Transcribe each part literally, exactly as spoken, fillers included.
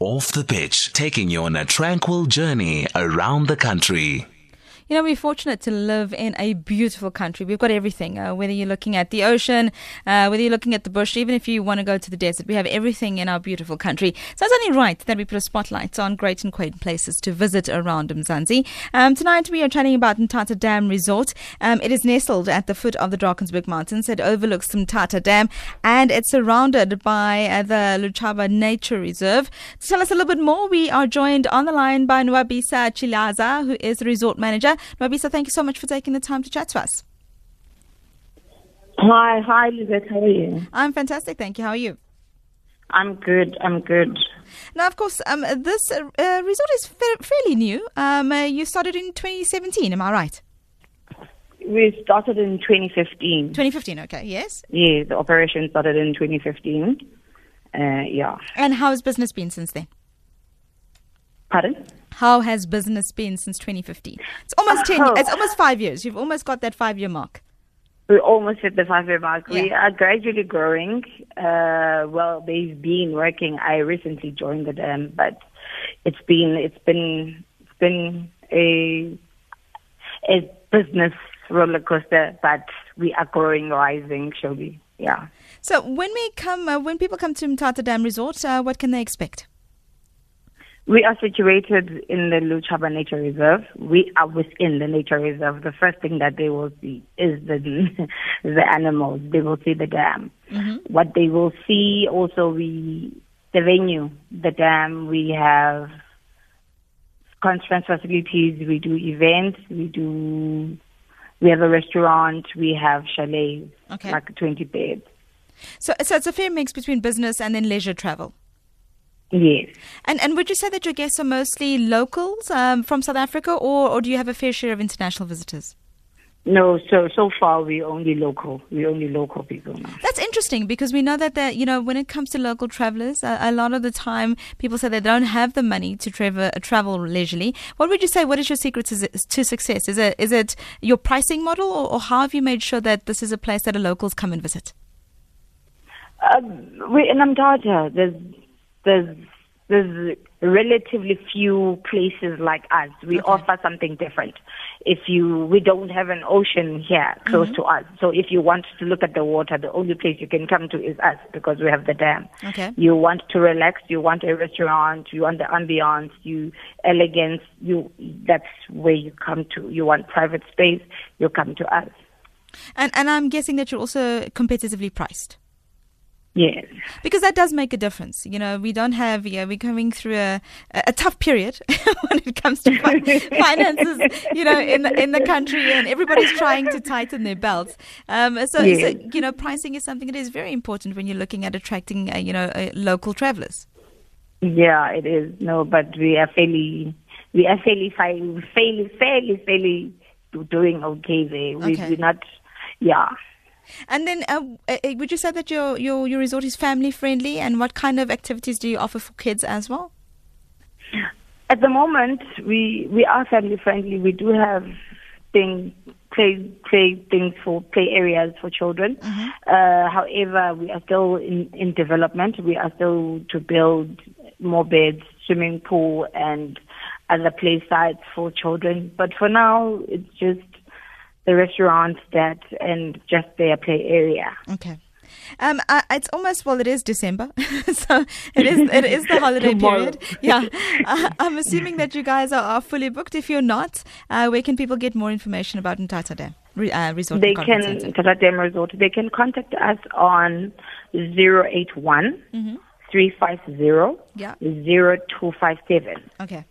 off the pitch, taking you on a tranquil journey around the country. You know, we're fortunate to live in a beautiful country. We've got everything, uh, whether you're looking at the ocean, uh, whether you're looking at the bush, even if you want to go to the desert, we have everything in our beautiful country. So it's only right that we put a spotlight on great and quaint places to visit around Mzanzi. Um, tonight we are chatting about Mthatha Dam Resort. Um, it is nestled at the foot of the Drakensberg Mountains. It overlooks Mthatha Dam and it's surrounded by uh, the Luchaba Nature Reserve. To tell us a little bit more, we are joined on the line by Nwabisa Chiliza, who is the resort manager. Nwabisa, thank you so much for taking the time to chat to us. Hi, hi, Lizette. How are you? I'm fantastic, thank you. How are you? I'm good, I'm good. Now, of course, um, this uh, uh, resort is fa- fairly new. Um, uh, you started in twenty seventeen, am I right? We started in twenty fifteen. twenty fifteen, okay, yes. Yeah, the operation started in twenty fifteen, uh, yeah. And how has business been since then? Pardon? How has business been since twenty fifteen? It's almost ten. Oh. It's almost five years. You've almost got that five-year mark. We almost hit the five-year mark. Yeah. We are gradually growing. Uh, well, they've been working. I recently joined the dam, but it's been it's been it's been a a business roller coaster. But we are growing, rising, shall we? Yeah. So when we come, uh, when people come to Mthatha Dam Resort, uh, what can they expect? We are situated in the Luchaba Nature Reserve. We are within the nature reserve. The first thing that they will see is the the animals. They will see the dam. Mm-hmm. What they will see also, we the venue, the dam. We have conference facilities. We do events. We do. We have a restaurant. We have chalets, okay, like twenty beds. So, so it's a fair mix between business and then leisure travel. Yes. And and would you say that your guests are mostly locals um, from South Africa, or, or do you have a fair share of international visitors? No, so so far we're only local. We're only local people now. That's interesting because we know that, that you know, when it comes to local travellers, a, a lot of the time people say they don't have the money to travel, travel leisurely. What would you say, what is your secret to, to success? Is it, is it your pricing model, or, or how have you made sure that this is a place that the locals come and visit? Um, we, in Mthatha, there's... There's, there's relatively few places like us. We okay. offer something different. If you, we don't have an ocean here close mm-hmm. to us. So if you want to look at the water, the only place you can come to is us because we have the dam. Okay. You want to relax, you want a restaurant, you want the ambience, you elegance, you, that's where you come to. You want private space, you come to us. And, and I'm guessing that you're also competitively priced. Yes. Because that does make a difference. You know, we don't have, yeah, we're going through a, a tough period when it comes to finances, you know, in the, in the country, and everybody's trying to tighten their belts. Um, so, yes. so, you know, pricing is something that is very important when you're looking at attracting, uh, you know, uh, local travelers. Yeah, it is. No, but we are fairly, we are fairly, fairly, fairly, fairly, fairly doing okay there. We, okay. We're not, yeah. And then uh, would you say that your, your, your resort is family friendly, and what kind of activities do you offer for kids as well? At the moment, we we are family friendly. We do have things, play, play things for play areas for children. Mm-hmm. Uh, however, we are still in, in development. We are still to build more beds, swimming pool and other play sites for children. But for now, it's just the restaurant, that, and just their play area. Okay. Um, uh, it's almost, well, it is December, so it is it is the holiday period. Yeah. Uh, I'm assuming that you guys are, are fully booked. If you're not, uh, where can people get more information about Mthatha Dam Re- uh, Resort? They can, Mthatha Dam Resort, they can contact us on zero eight one mm-hmm. three five zero yeah. zero two five seven. Okay.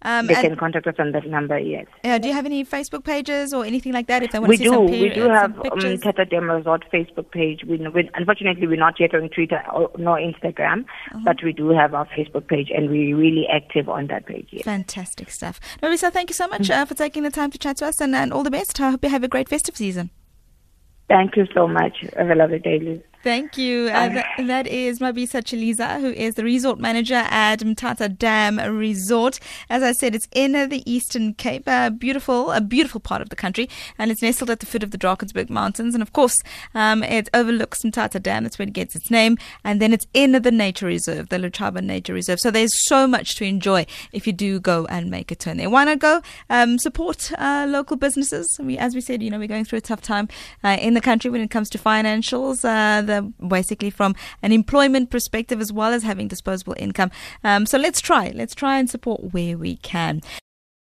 Um, they can contact us on that number, yes. Uh, do you have any Facebook pages or anything like that if they want we to see do, some pictures? We do have Mthatha um, Dam Resort Facebook page. We, we, unfortunately, we're not yet on Twitter or nor Instagram, uh-huh. but we do have our Facebook page, and we're really active on that page, yes. Fantastic stuff. Nwabisa, thank you so much mm-hmm. uh, for taking the time to chat to us, and, and all the best. I hope you have a great festive season. Thank you so much. Have a lovely day, Liz. Thank you. Uh, th- that is Nwabisa Chiliza, who is the resort manager at Mthatha Dam Resort. As I said, it's in the Eastern Cape, a beautiful, a beautiful part of the country, and it's nestled at the foot of the Drakensberg Mountains. And of course, um, it overlooks Mthatha Dam. That's where it gets its name. And then it's in the nature reserve, the Luchaba Nature Reserve. So there's so much to enjoy if you do go and make a turn there. Why not go um, support uh, local businesses? We, as we said, you know, we're going through a tough time uh, in the country when it comes to financials. Uh, basically from an employment perspective as well as having disposable income. Um, so let's try. Let's try and support where we can.